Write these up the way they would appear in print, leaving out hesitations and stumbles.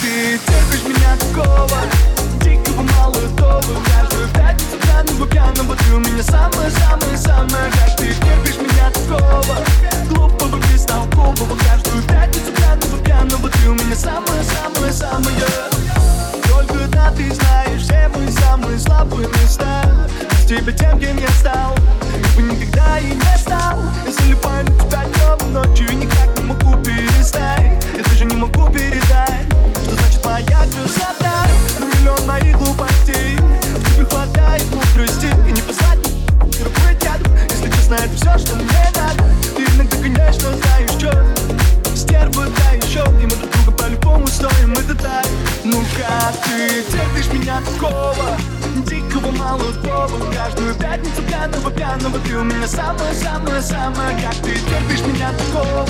Ты терпишь меня такого, дикого, молодого. Каждую пятницу пьяного, пьяного. Ты у меня самая-самая-самая. Как ты терпишь меня такого, глупого, бестолкового. Каждую пятницу пьяного, пьяного. Ты у меня самая-самая-самая. Только да, ты знаешь все мои самые слабые места. Без тебя тем, кем я стал, я бы никогда и не стал. Я залипаю на тебя днем и ночью и никак не могу перестать. Я даже не могу передать, что значит моя красота. На миллион моих глупостей в тебе хватает мудрости. И не послать мне рукой рядом, если честно, это все, что мне надо. Ты иногда, конечно, знаешь, что стерва, да еще. И мы друг друга по-любому стоим, это так. Ну как ты терпишь меня такого, дикого, молодого? Каждую пятницу пьяного, пьяного. Ты у меня самая-самая-самая. Как ты терпишь меня такого,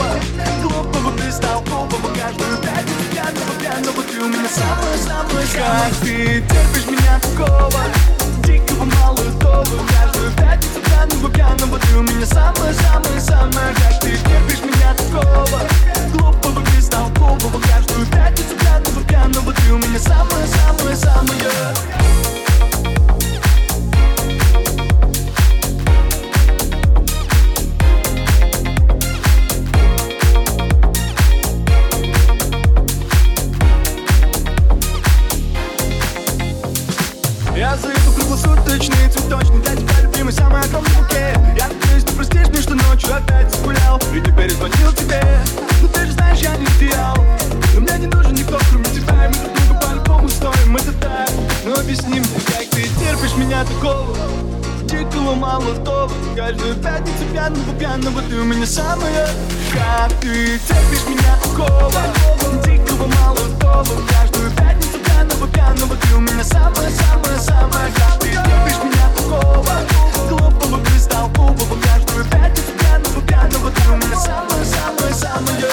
глупого, бестолкового? Каждую пятницу пьяного, пьяного. Ты у меня самая-самая-самая. Как ты терпишь меня такого, дикого, молодого? Каждую пятницу пьяного, пьяного. Ты у меня самая-самая-самая. Как ты терпишь меня такого, глупого, бестолкового? Каждую пятницу пьяного, пьяного. Ты у меня самая-самая-самая. Я заведу круглосуточный цветочный для тебя, любимый, самый огромный букет. Я надеюсь, ты простишь мне, что ночью опять загулял и не перезвонил тебе. Но ты же знаешь, я не идеал, но мне не нужен никто, кроме тебя. И мы друг друга по-любому стоим, это так. Но объясни мне, как ты терпишь меня такого, дикого, молодого? Каждую пятницу пьяного, пьяного. Ты у меня самая. Как ты терпишь меня такого, дикого, молодого? Каждую пятницу пьяного, пьяного. Ты у меня самая-самая-самая. Как ты терпишь меня такого, глупого, бестолкового? Каждую пятницу пьяного, пьяного. Ты у меня самая-самая-самая.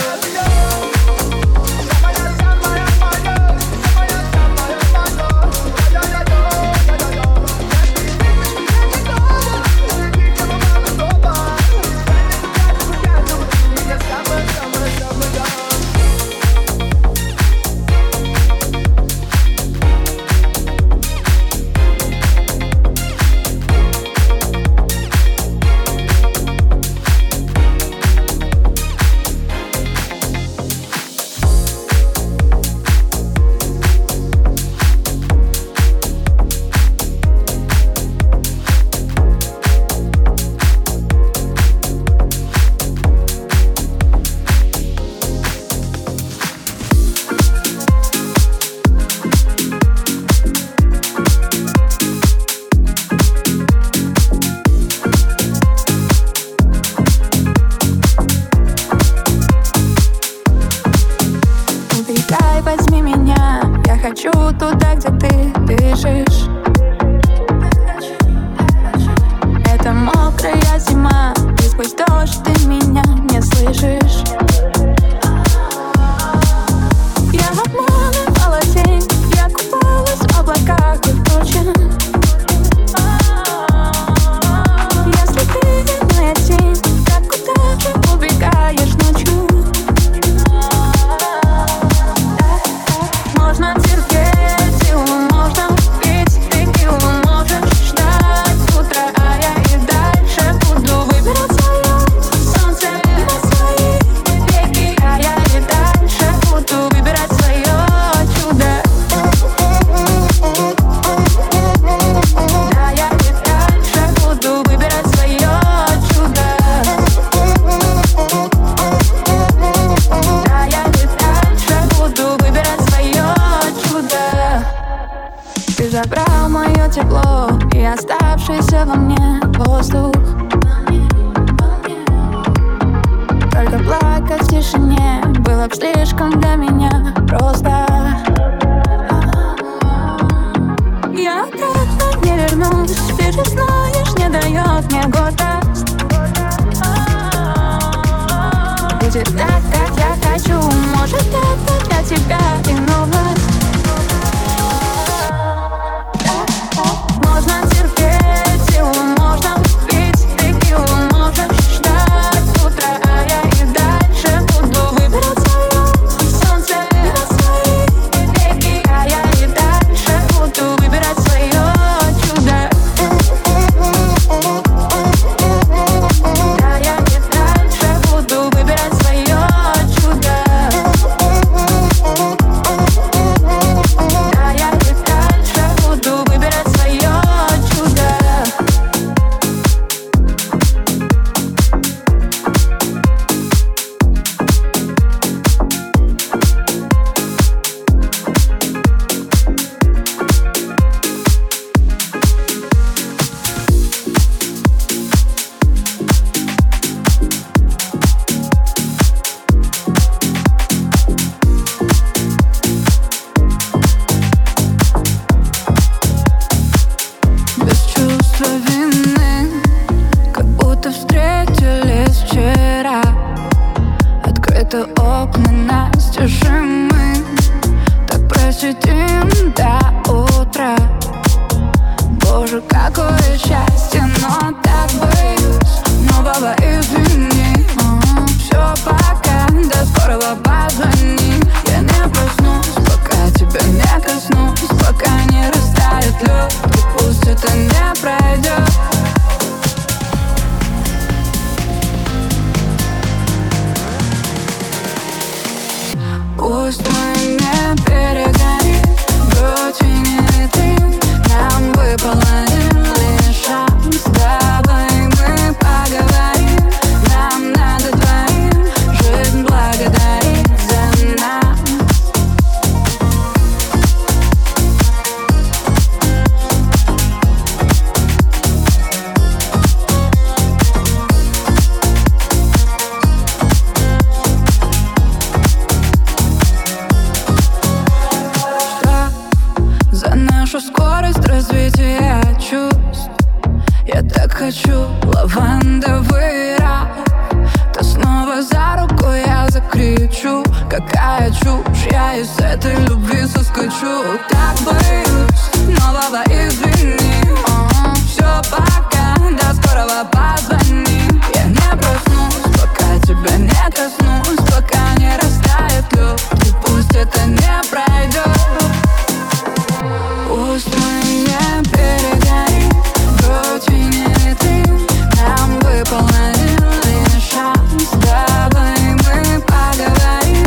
сидим до утра. Боже, какое счастье, но так боюсь. Но, баба, извини, все, пока, до скорого, позвони. Я не проснусь, пока тебя не коснусь, пока не растает лед, и пусть это не пройдет. Пусть мы не перегорим, грудь не летим, нам выпал один лишь шанс. Давай мы поговорим, нам надо двоим, жизнь благодарит за скорость развития чувств. Я так хочу лавандовый рай. Ты снова за руку, я закричу. Какая чушь, я из этой любви соскочу. Так боюсь, но, баба, извини, все, пока, до скорого, позвони. Я не проснусь, пока тебя не коснусь, пока не растает лед, и пусть это не пройдет. Пусть мы не перегорим, грудь не летим, нам выпал один лишь шанс. Давай мы поговорим,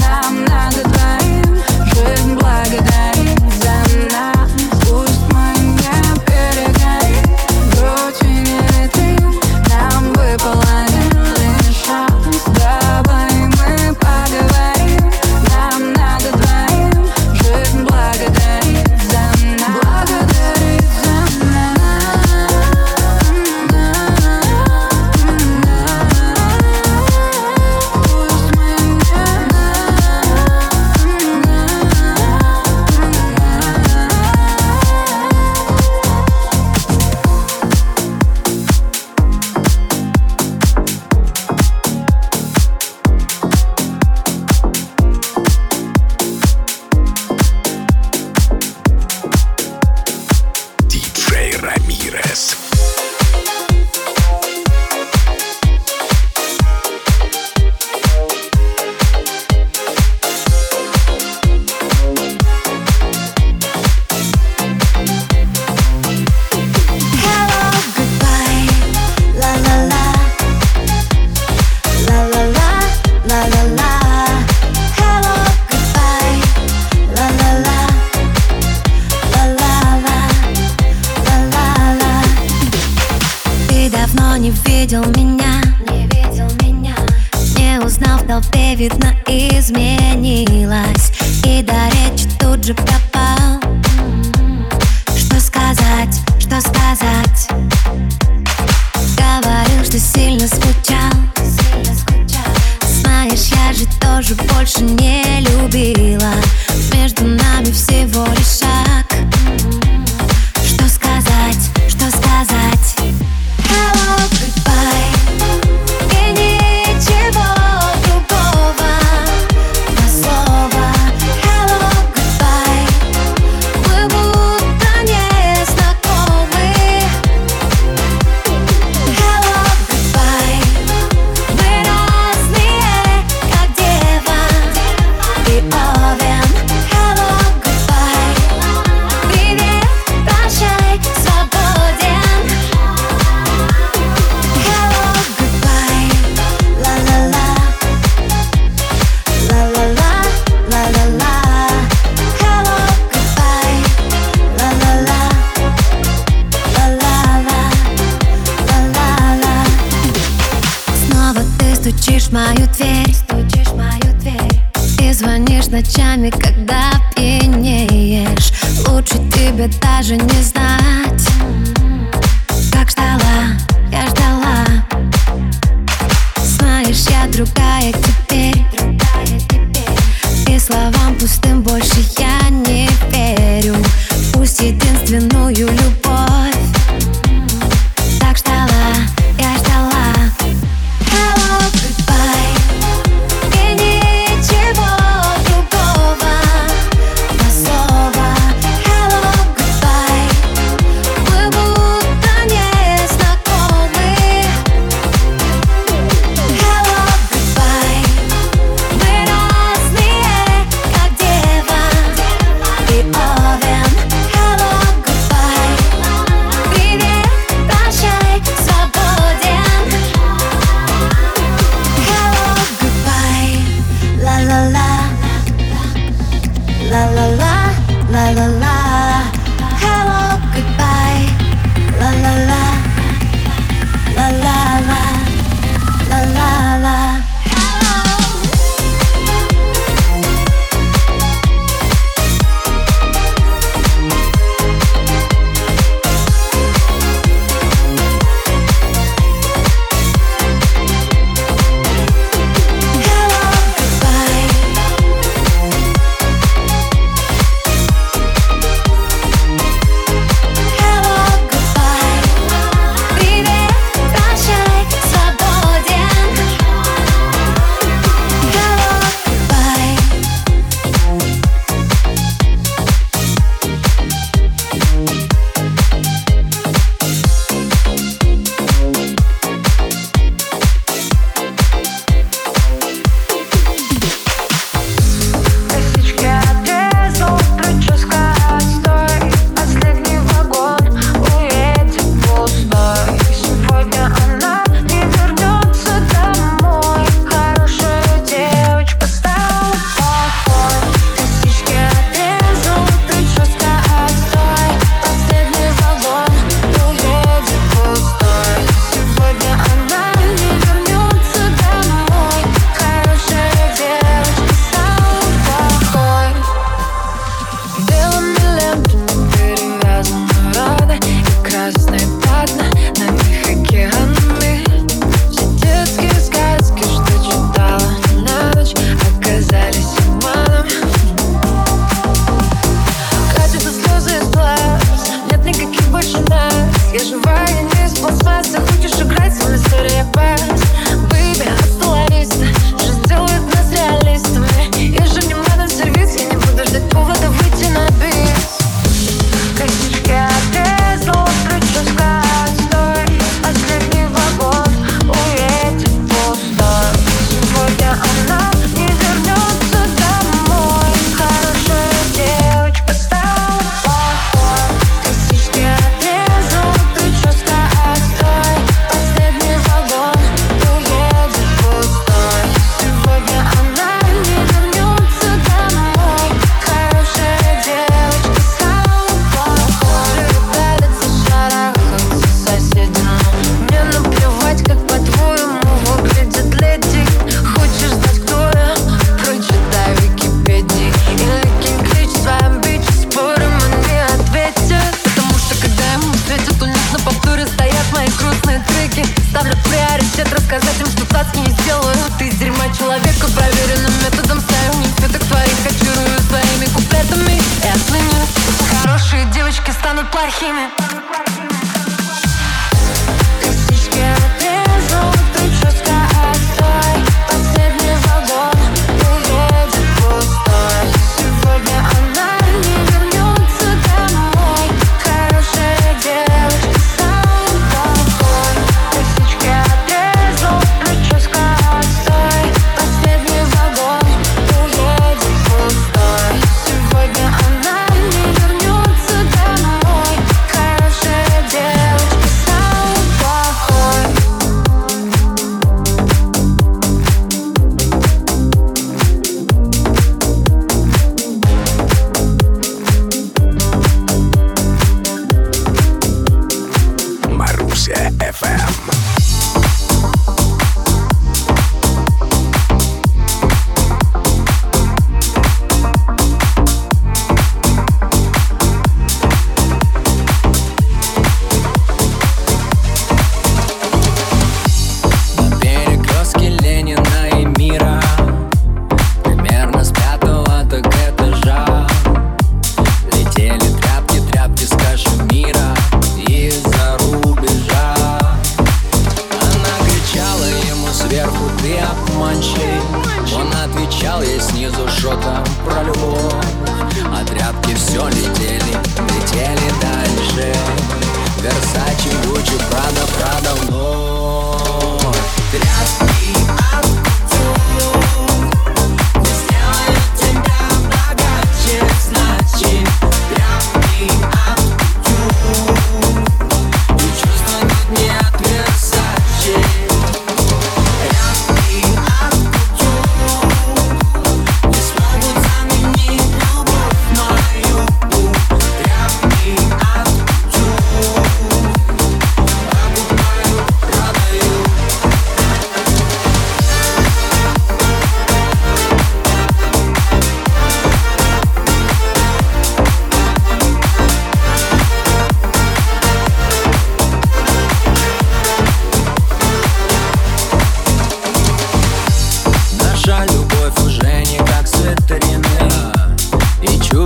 нам надо двоим, жизнь благодарит за нас. Пусть мы не перегорим, грудь не летим, нам выпал один лишь шанс. Давай мы поговорим, нам надо двоим, жизнь благодарит.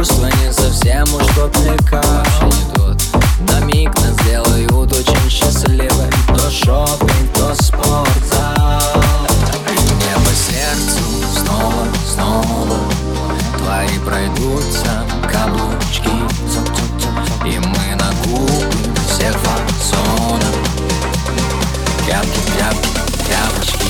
чувства не совсем уж тот лекарь. На миг нас делают очень счастливым, то шопинг, то спортзал. Небо сердцу снова, снова твои пройдутся каблучки, и мы на губы всех фасонов. Тряпки, тряпки, тряпочки.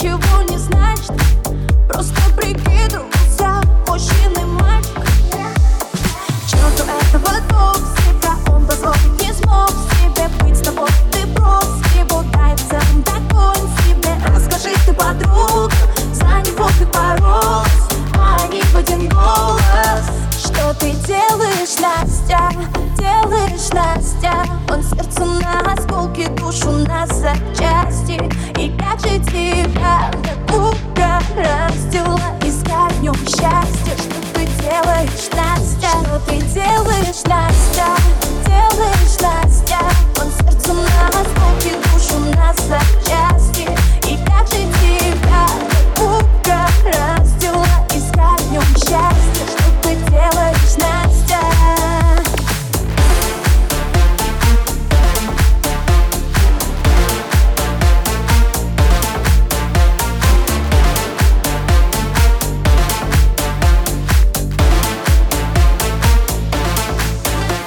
ничего не значит, просто прикидывался мужчиной мальчик. Черту этого дух себя, он позволить не смог себе быть с тобой, ты просто его дай в целом догонь себе. Расскажи ты, подруга, за него ты боролась, а они в один голос. Что ты делаешь, Настя, делаешь, Настя? Он сердце на осколки, душу на запчасти. И как же тебя так угораздило искать в нем счастье? Что ты делаешь, Настя? Что ты делаешь, Настя? Делаешь, Настя? Он сердце на осколки, душу на запчасти. И как же тебя так угораздило искать в нем счастье? Что ты делаешь, Настя?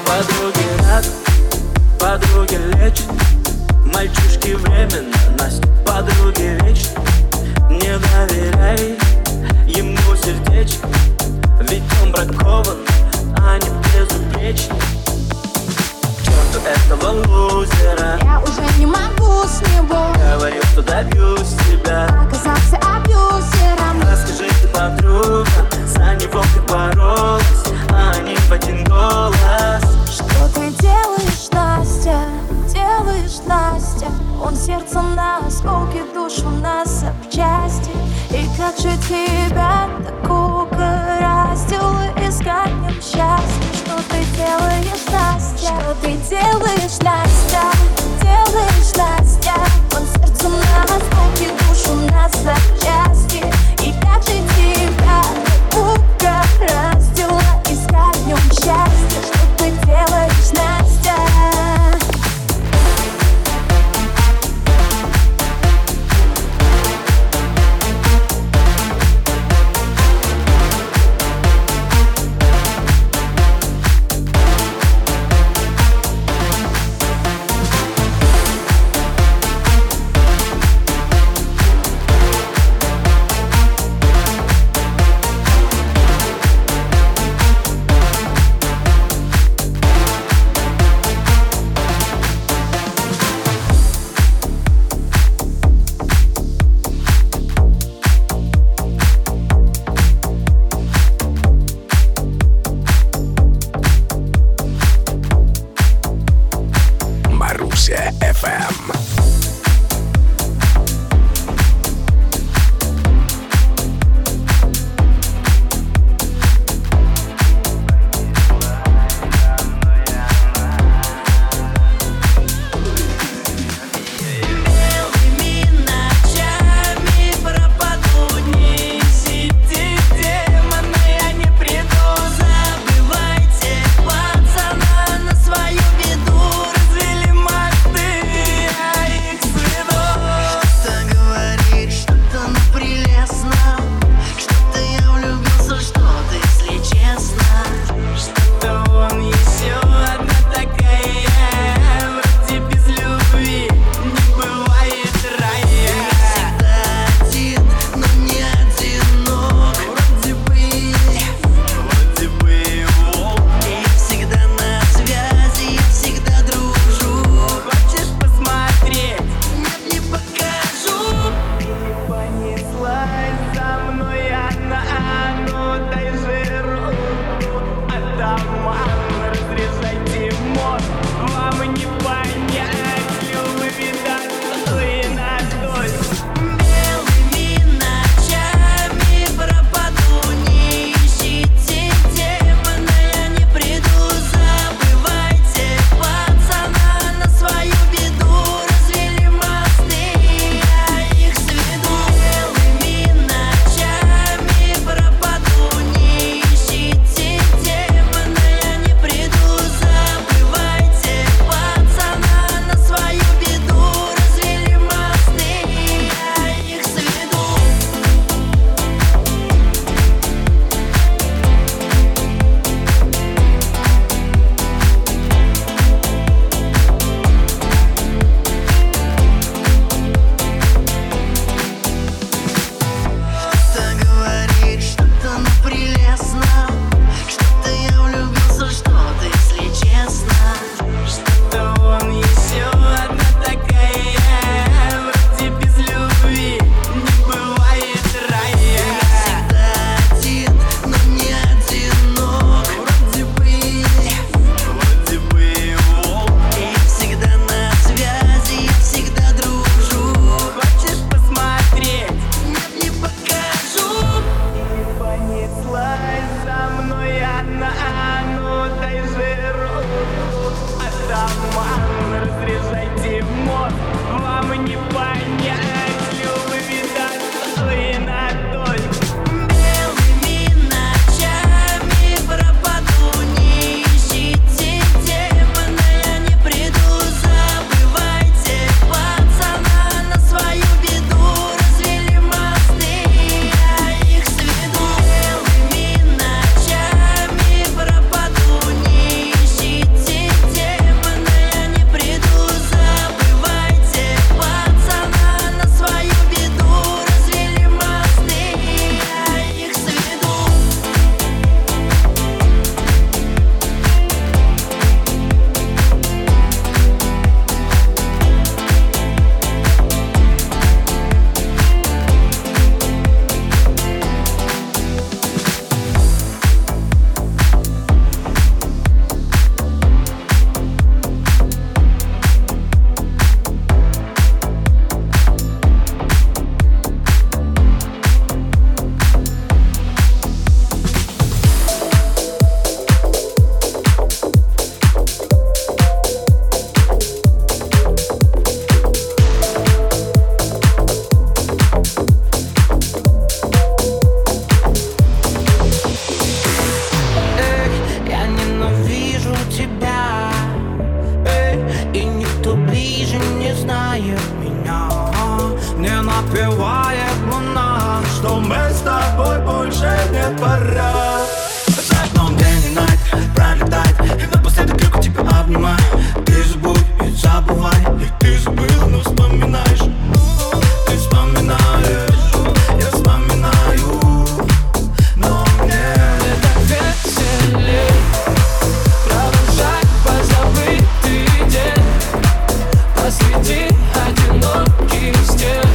Подруги рад, подруги лечат, мальчишки временно, Настя, подруги вечны. Не доверяй ему сердечко, ведь он бракован, а не безупречен. К черту этого лузера, я уже не могу с него. Говорил, что добьюсь тебя, оказался абьюзером. Расскажи ты, подруга, за него ты боролась, а не в один голос. Что ты делаешь, Настя? Делаешь, Настя? Он сердце на осколки, душу на запчасти. И как же тебя так угораздило искать в нем счастье? Что ты делаешь, Настя? Что ты делаешь, Настя? Делаешь, Настя? Он сердце на осколки, душу на запчасти. И как же тебя так угораздило искать в нем счастье? Что ты делаешь, Настя? напевает луна, что мы с тобой больше не пора. За окном день и ночь пролетает, и напоследок руку тебя обнимаю. Ты же будь и забывай, и ты забыл, но вспоминаешь. Ты вспоминаешь, я вспоминаю, но мне так веселее продолжать позабытый день посреди одиноких стен.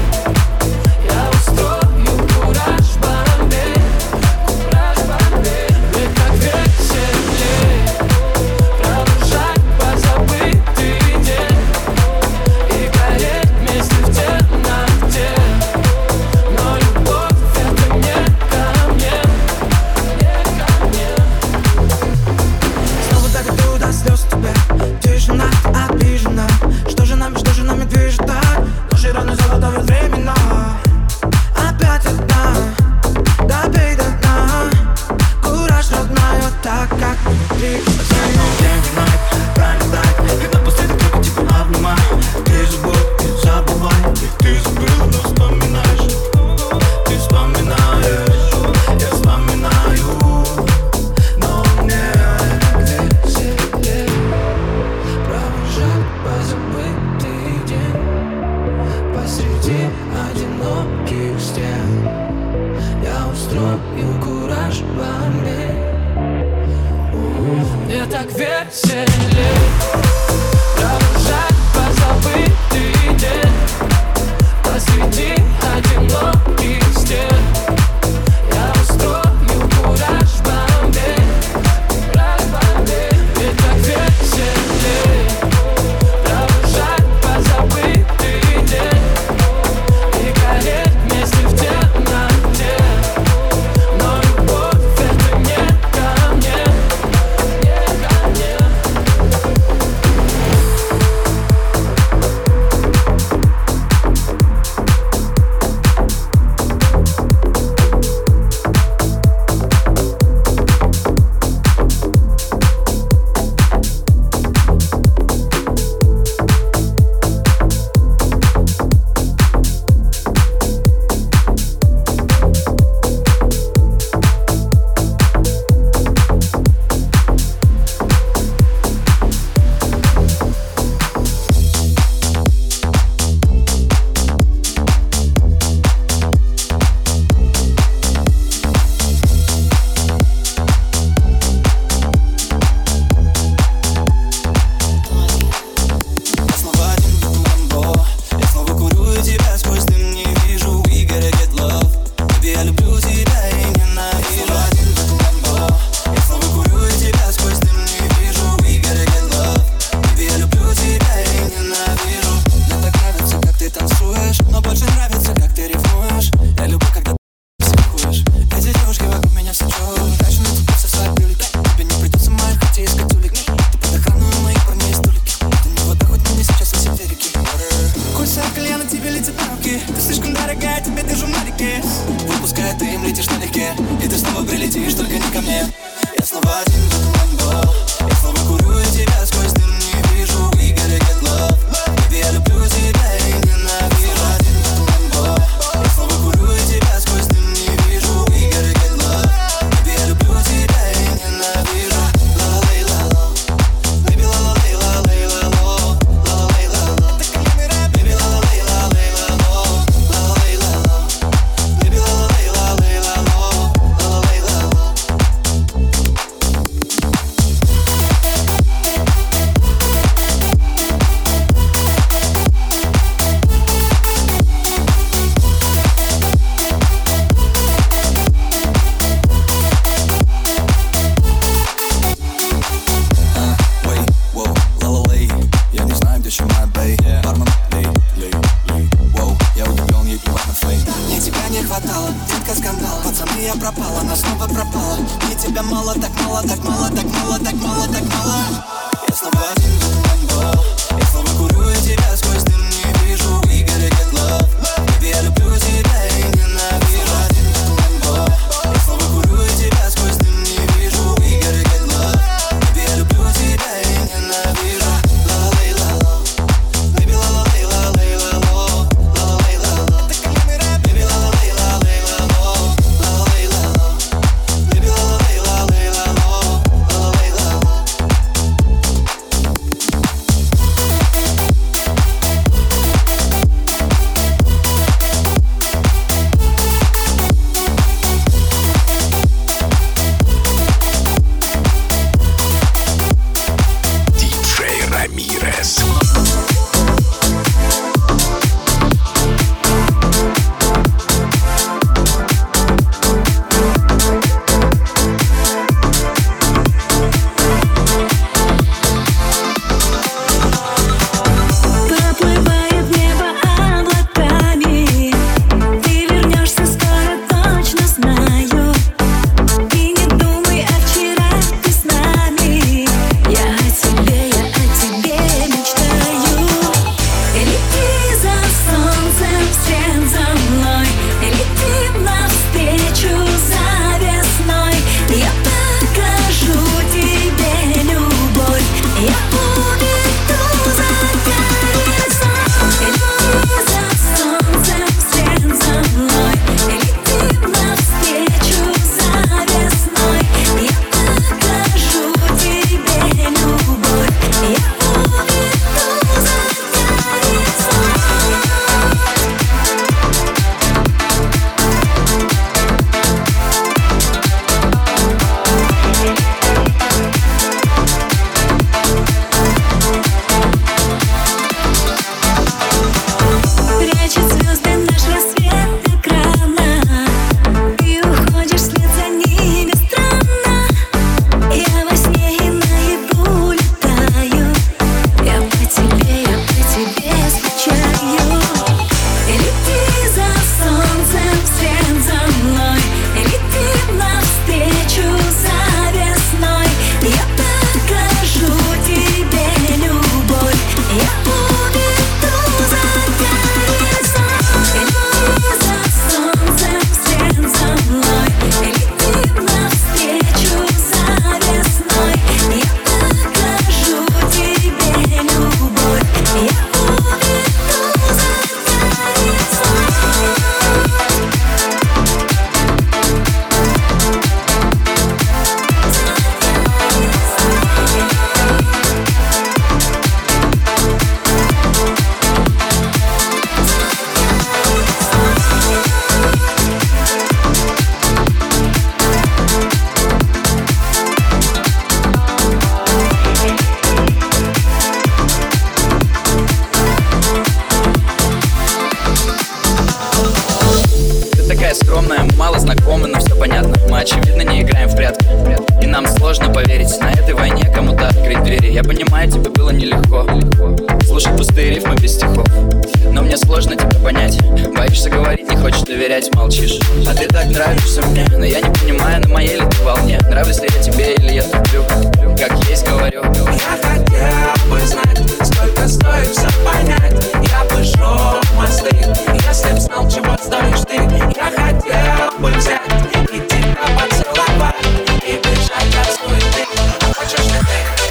Редактор субтитров А.Семкин Корректор А.Егорова Мать скромная, мало знакома, но все понятно. Мы очевидно не играем в прятки. И нам сложно поверить, на этой войне кому-то открыть двери. Я понимаю, тебе было нелегко слушать пустые рифмы без стихов, но мне сложно тебя понять. Боишься говорить, не хочешь доверять, молчишь. А ты так нравишься мне, но я не понимаю, на моей ли ты волне. Нравлюсь ли я тебе или я туплю, как есть говорю. Я хотел бы знать, сколько стоит все понять. Я бы шел мосты, если б знал, чего стоишь ты. Я хотел бы взять и тебя поцеловать и бежать от суеты. А хочешь ли ты?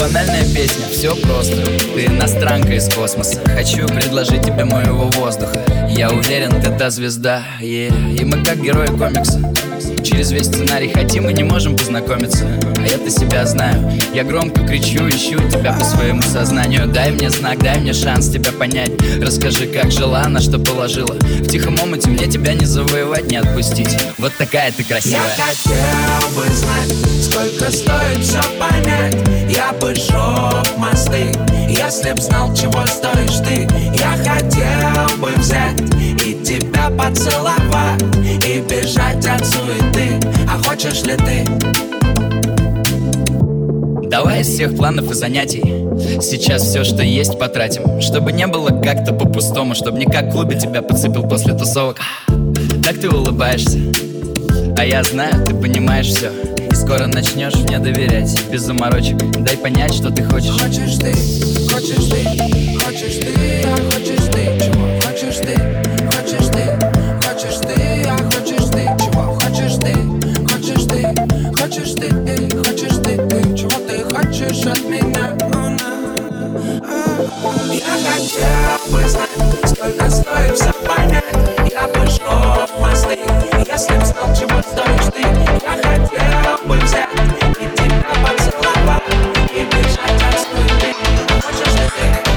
Банальная песня, все просто. Ты иностранка из космоса. Хочу предложить тебе моего воздуха. Я уверен, ты та звезда, yeah. И мы как герои комикса. Через весь сценарий хотим и не можем познакомиться. А я-то себя знаю. Я громко кричу, ищу тебя по своему сознанию. Дай мне знак, дай мне шанс тебя понять. Расскажи, как жила, на что положила. В тихом омуте мне тебя не завоевать, не отпустить. Вот такая ты красивая. Я хотел бы знать, сколько стоит все понять. Я бы шел мосты, если б знал, чего стоишь ты. Я хотел бы взять и тебя поцеловать и бежать от суеты. А хочешь ли ты? Давай из всех планов и занятий сейчас все, что есть, потратим. Чтобы не было как-то по-пустому, чтобы не как в клубе тебя подцепил после тусовок. Так ты улыбаешься, а я знаю, ты понимаешь все. И скоро начнешь мне доверять, без заморочек. Дай понять, что ты хочешь. Хочешь ты, хочешь ты, хочешь ты, а хочешь ты, чего хочешь ты, хочешь ты, хочешь ты, а хочешь ты, чего хочешь ты, хочешь ты, хочешь ты, хочешь ты, чего ты хочешь от меня. Я хотел бы знать, сколько стоит все понять. Я бы шел в мосты, если б знал, чего стоишь ты. Я хотел бы взять и тебя поцеловать и бежать от суеты. Хочешь ли ты?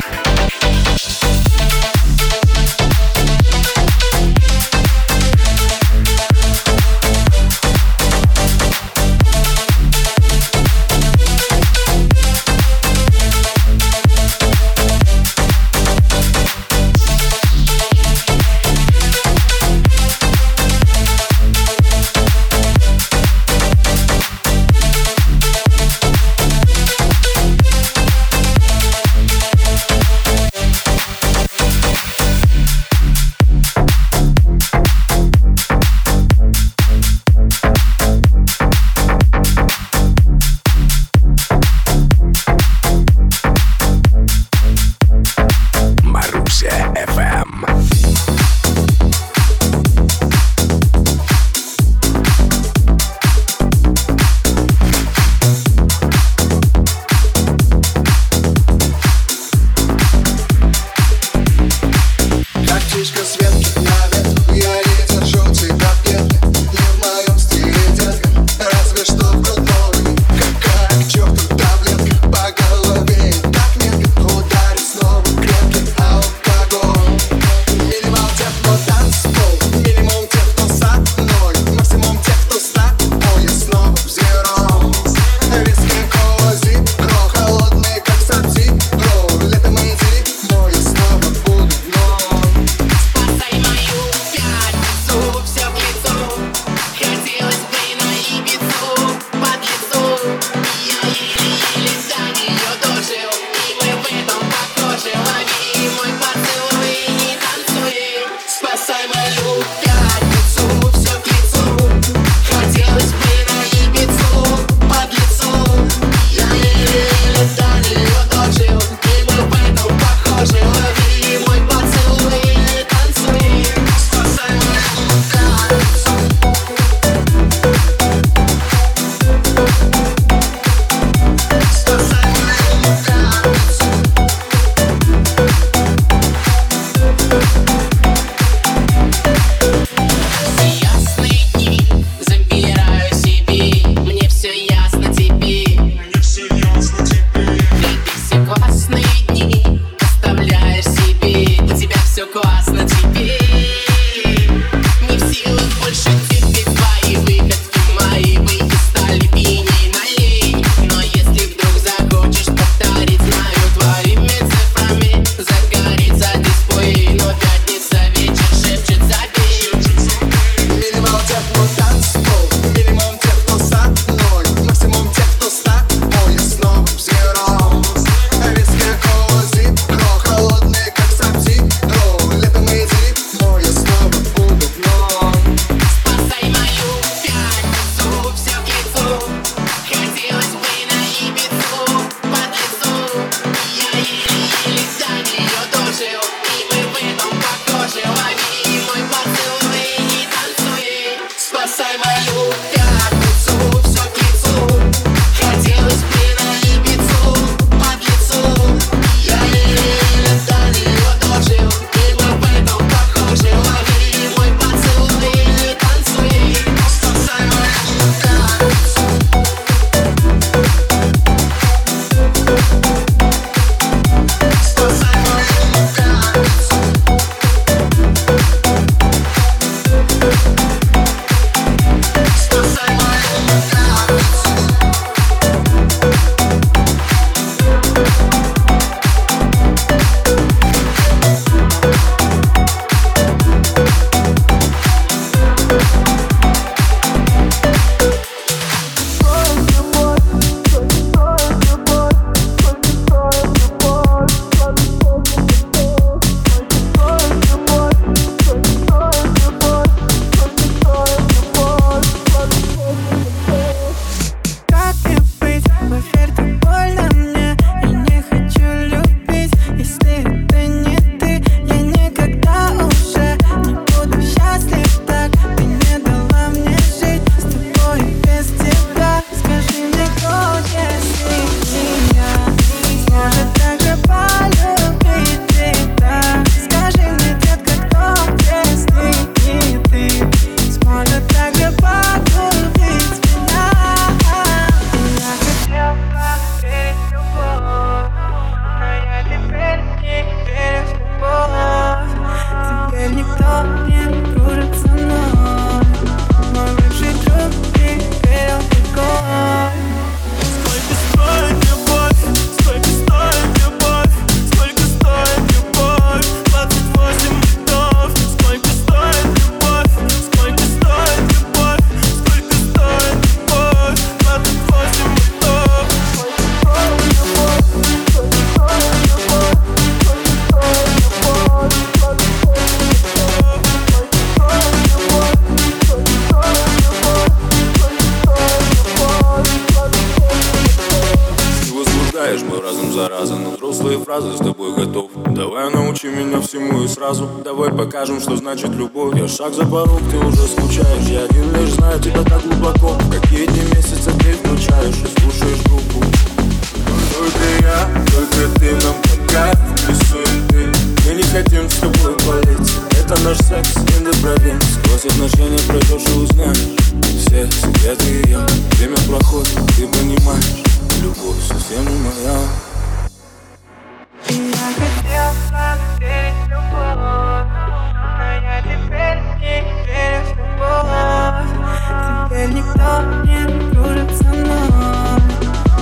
Взрослые фразы, с тобой готов. Давай научи меня всему и сразу. Давай покажем, что значит любовь. Я шаг за порог, ты уже скучаешь. Я один лишь знаю тебя так глубоко. Какие дни, месяцы ты включаешь и слушаешь группу. Только ты нам пока рисуем ты. Мы не хотим с тобой болеть. Это наш секс, in the province. Сквозь отношения пройдешь и узнаешь все секреты и я. Время проходит, ты понимаешь, любовь совсем не моя. Я хотела верить в любовь, но я теперь не верю в любовь. Теперь никто не дружит со мной.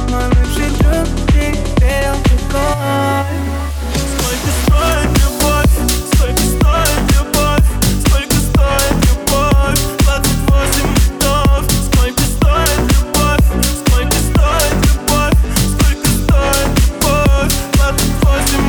Мой лучший друг теперь алкоголь. Сколько стоит любовь, сколько стоит любовь, сколько стоит любовь, 28 литов. Сколько стоит любовь, сколько стоит любовь, сколько стоит любовь, 28 литов. Сколько стоит любовь, сколько стоит любовь, сколько стоит любовь, 28 литов.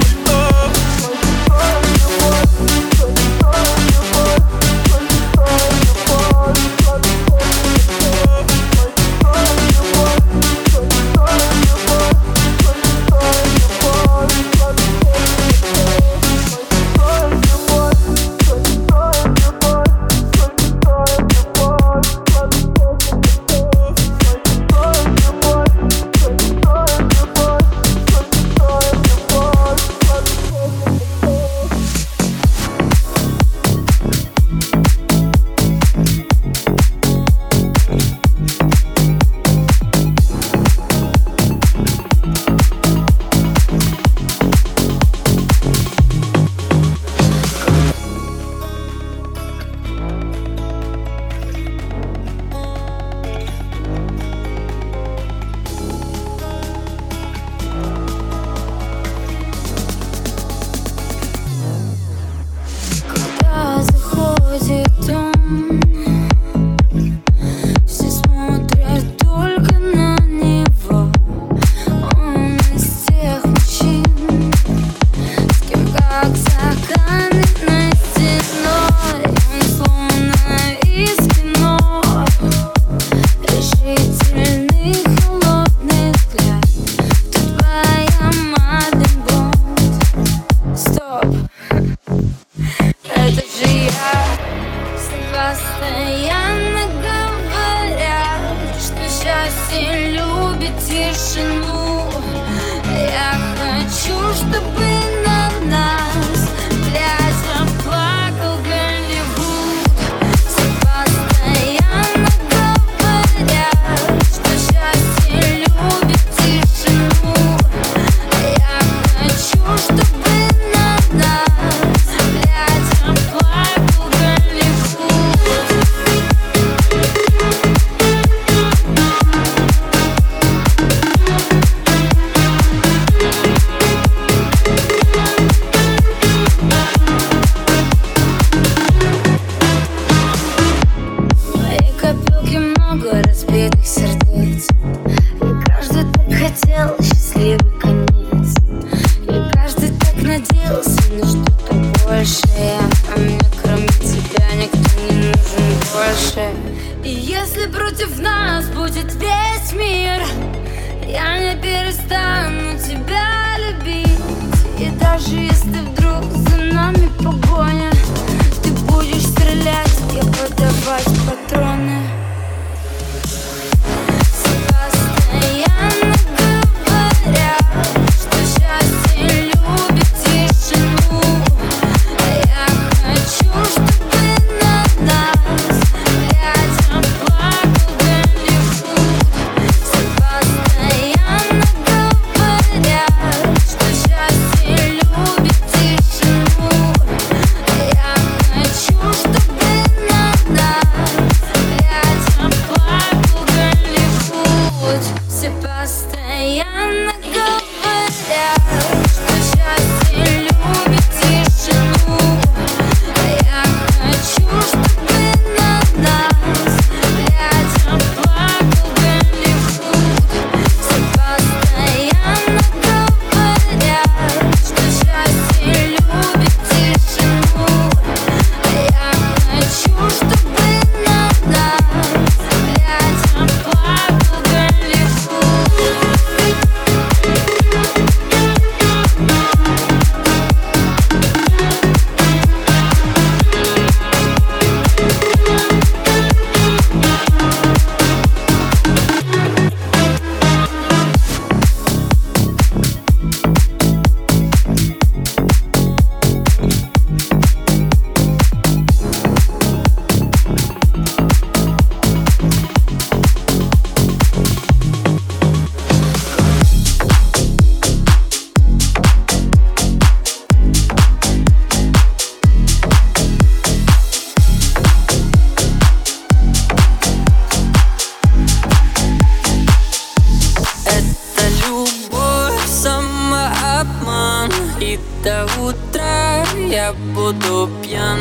И до утра я буду пьян.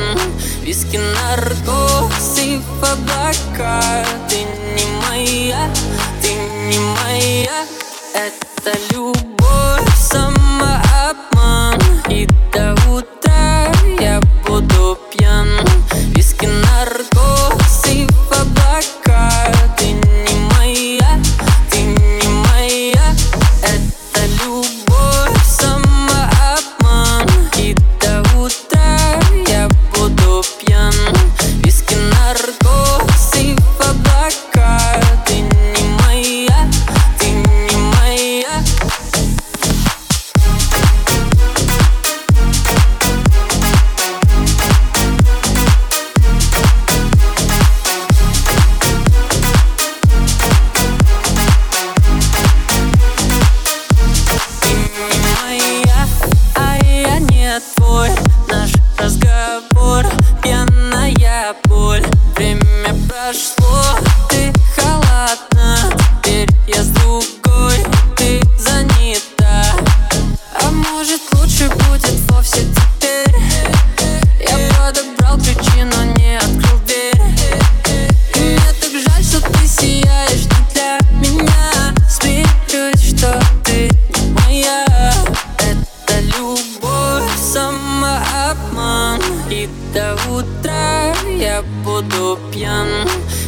Виски, наркоз и в облака. Ты не моя, ты не моя. Это любовь, самообман. И до утра я буду пьян. Виски, наркоз и в облака. Ты не моя, ты не моя. Это любовь, самообман. И до утра я буду пьян. Виски, наркоз и в облака. Ты не моя, ты не моя. Наш разговор, пьяная боль. Время прошло, ты халатна. Теперь я с другой, ты занята. А может, лучше будет вовсе теперь. Я подобрал ключи, но не открыл дверь. И мне так жаль, что ты сияешь не для меня. Смирюсь, что ты не моя. Это любовь, самообман. И до утра я буду пьян.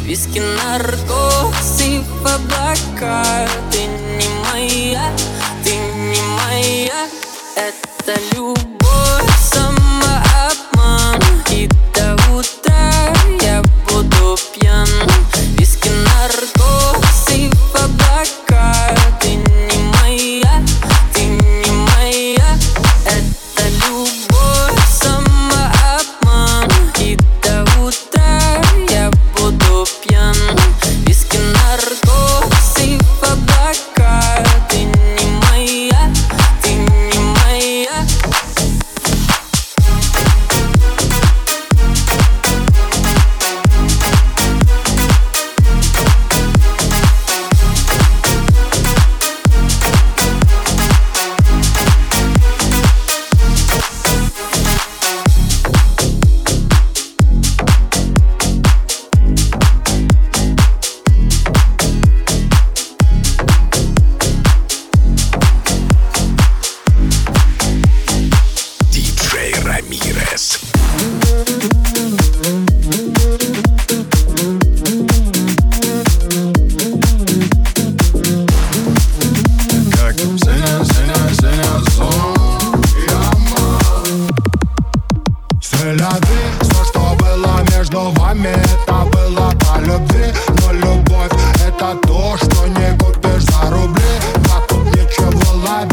Виски, наркоз и в облака. Ты не моя, ты не моя. Это любовь, самообман. И до утра я буду пьян. Виски, наркоз и в облака. Ты не моя, ты не моя. Это любовь, самообман. И до утра я буду пьян. Виски, наркоз и в облака. Ты не моя, ты не моя. Диджей Рамирес. Это было по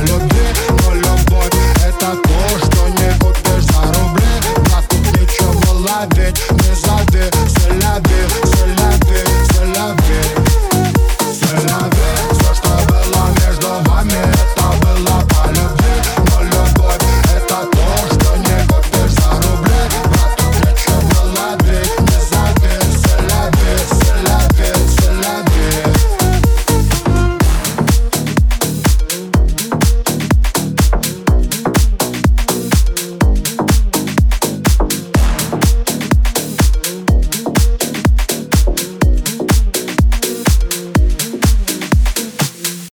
любви, но любовь это то.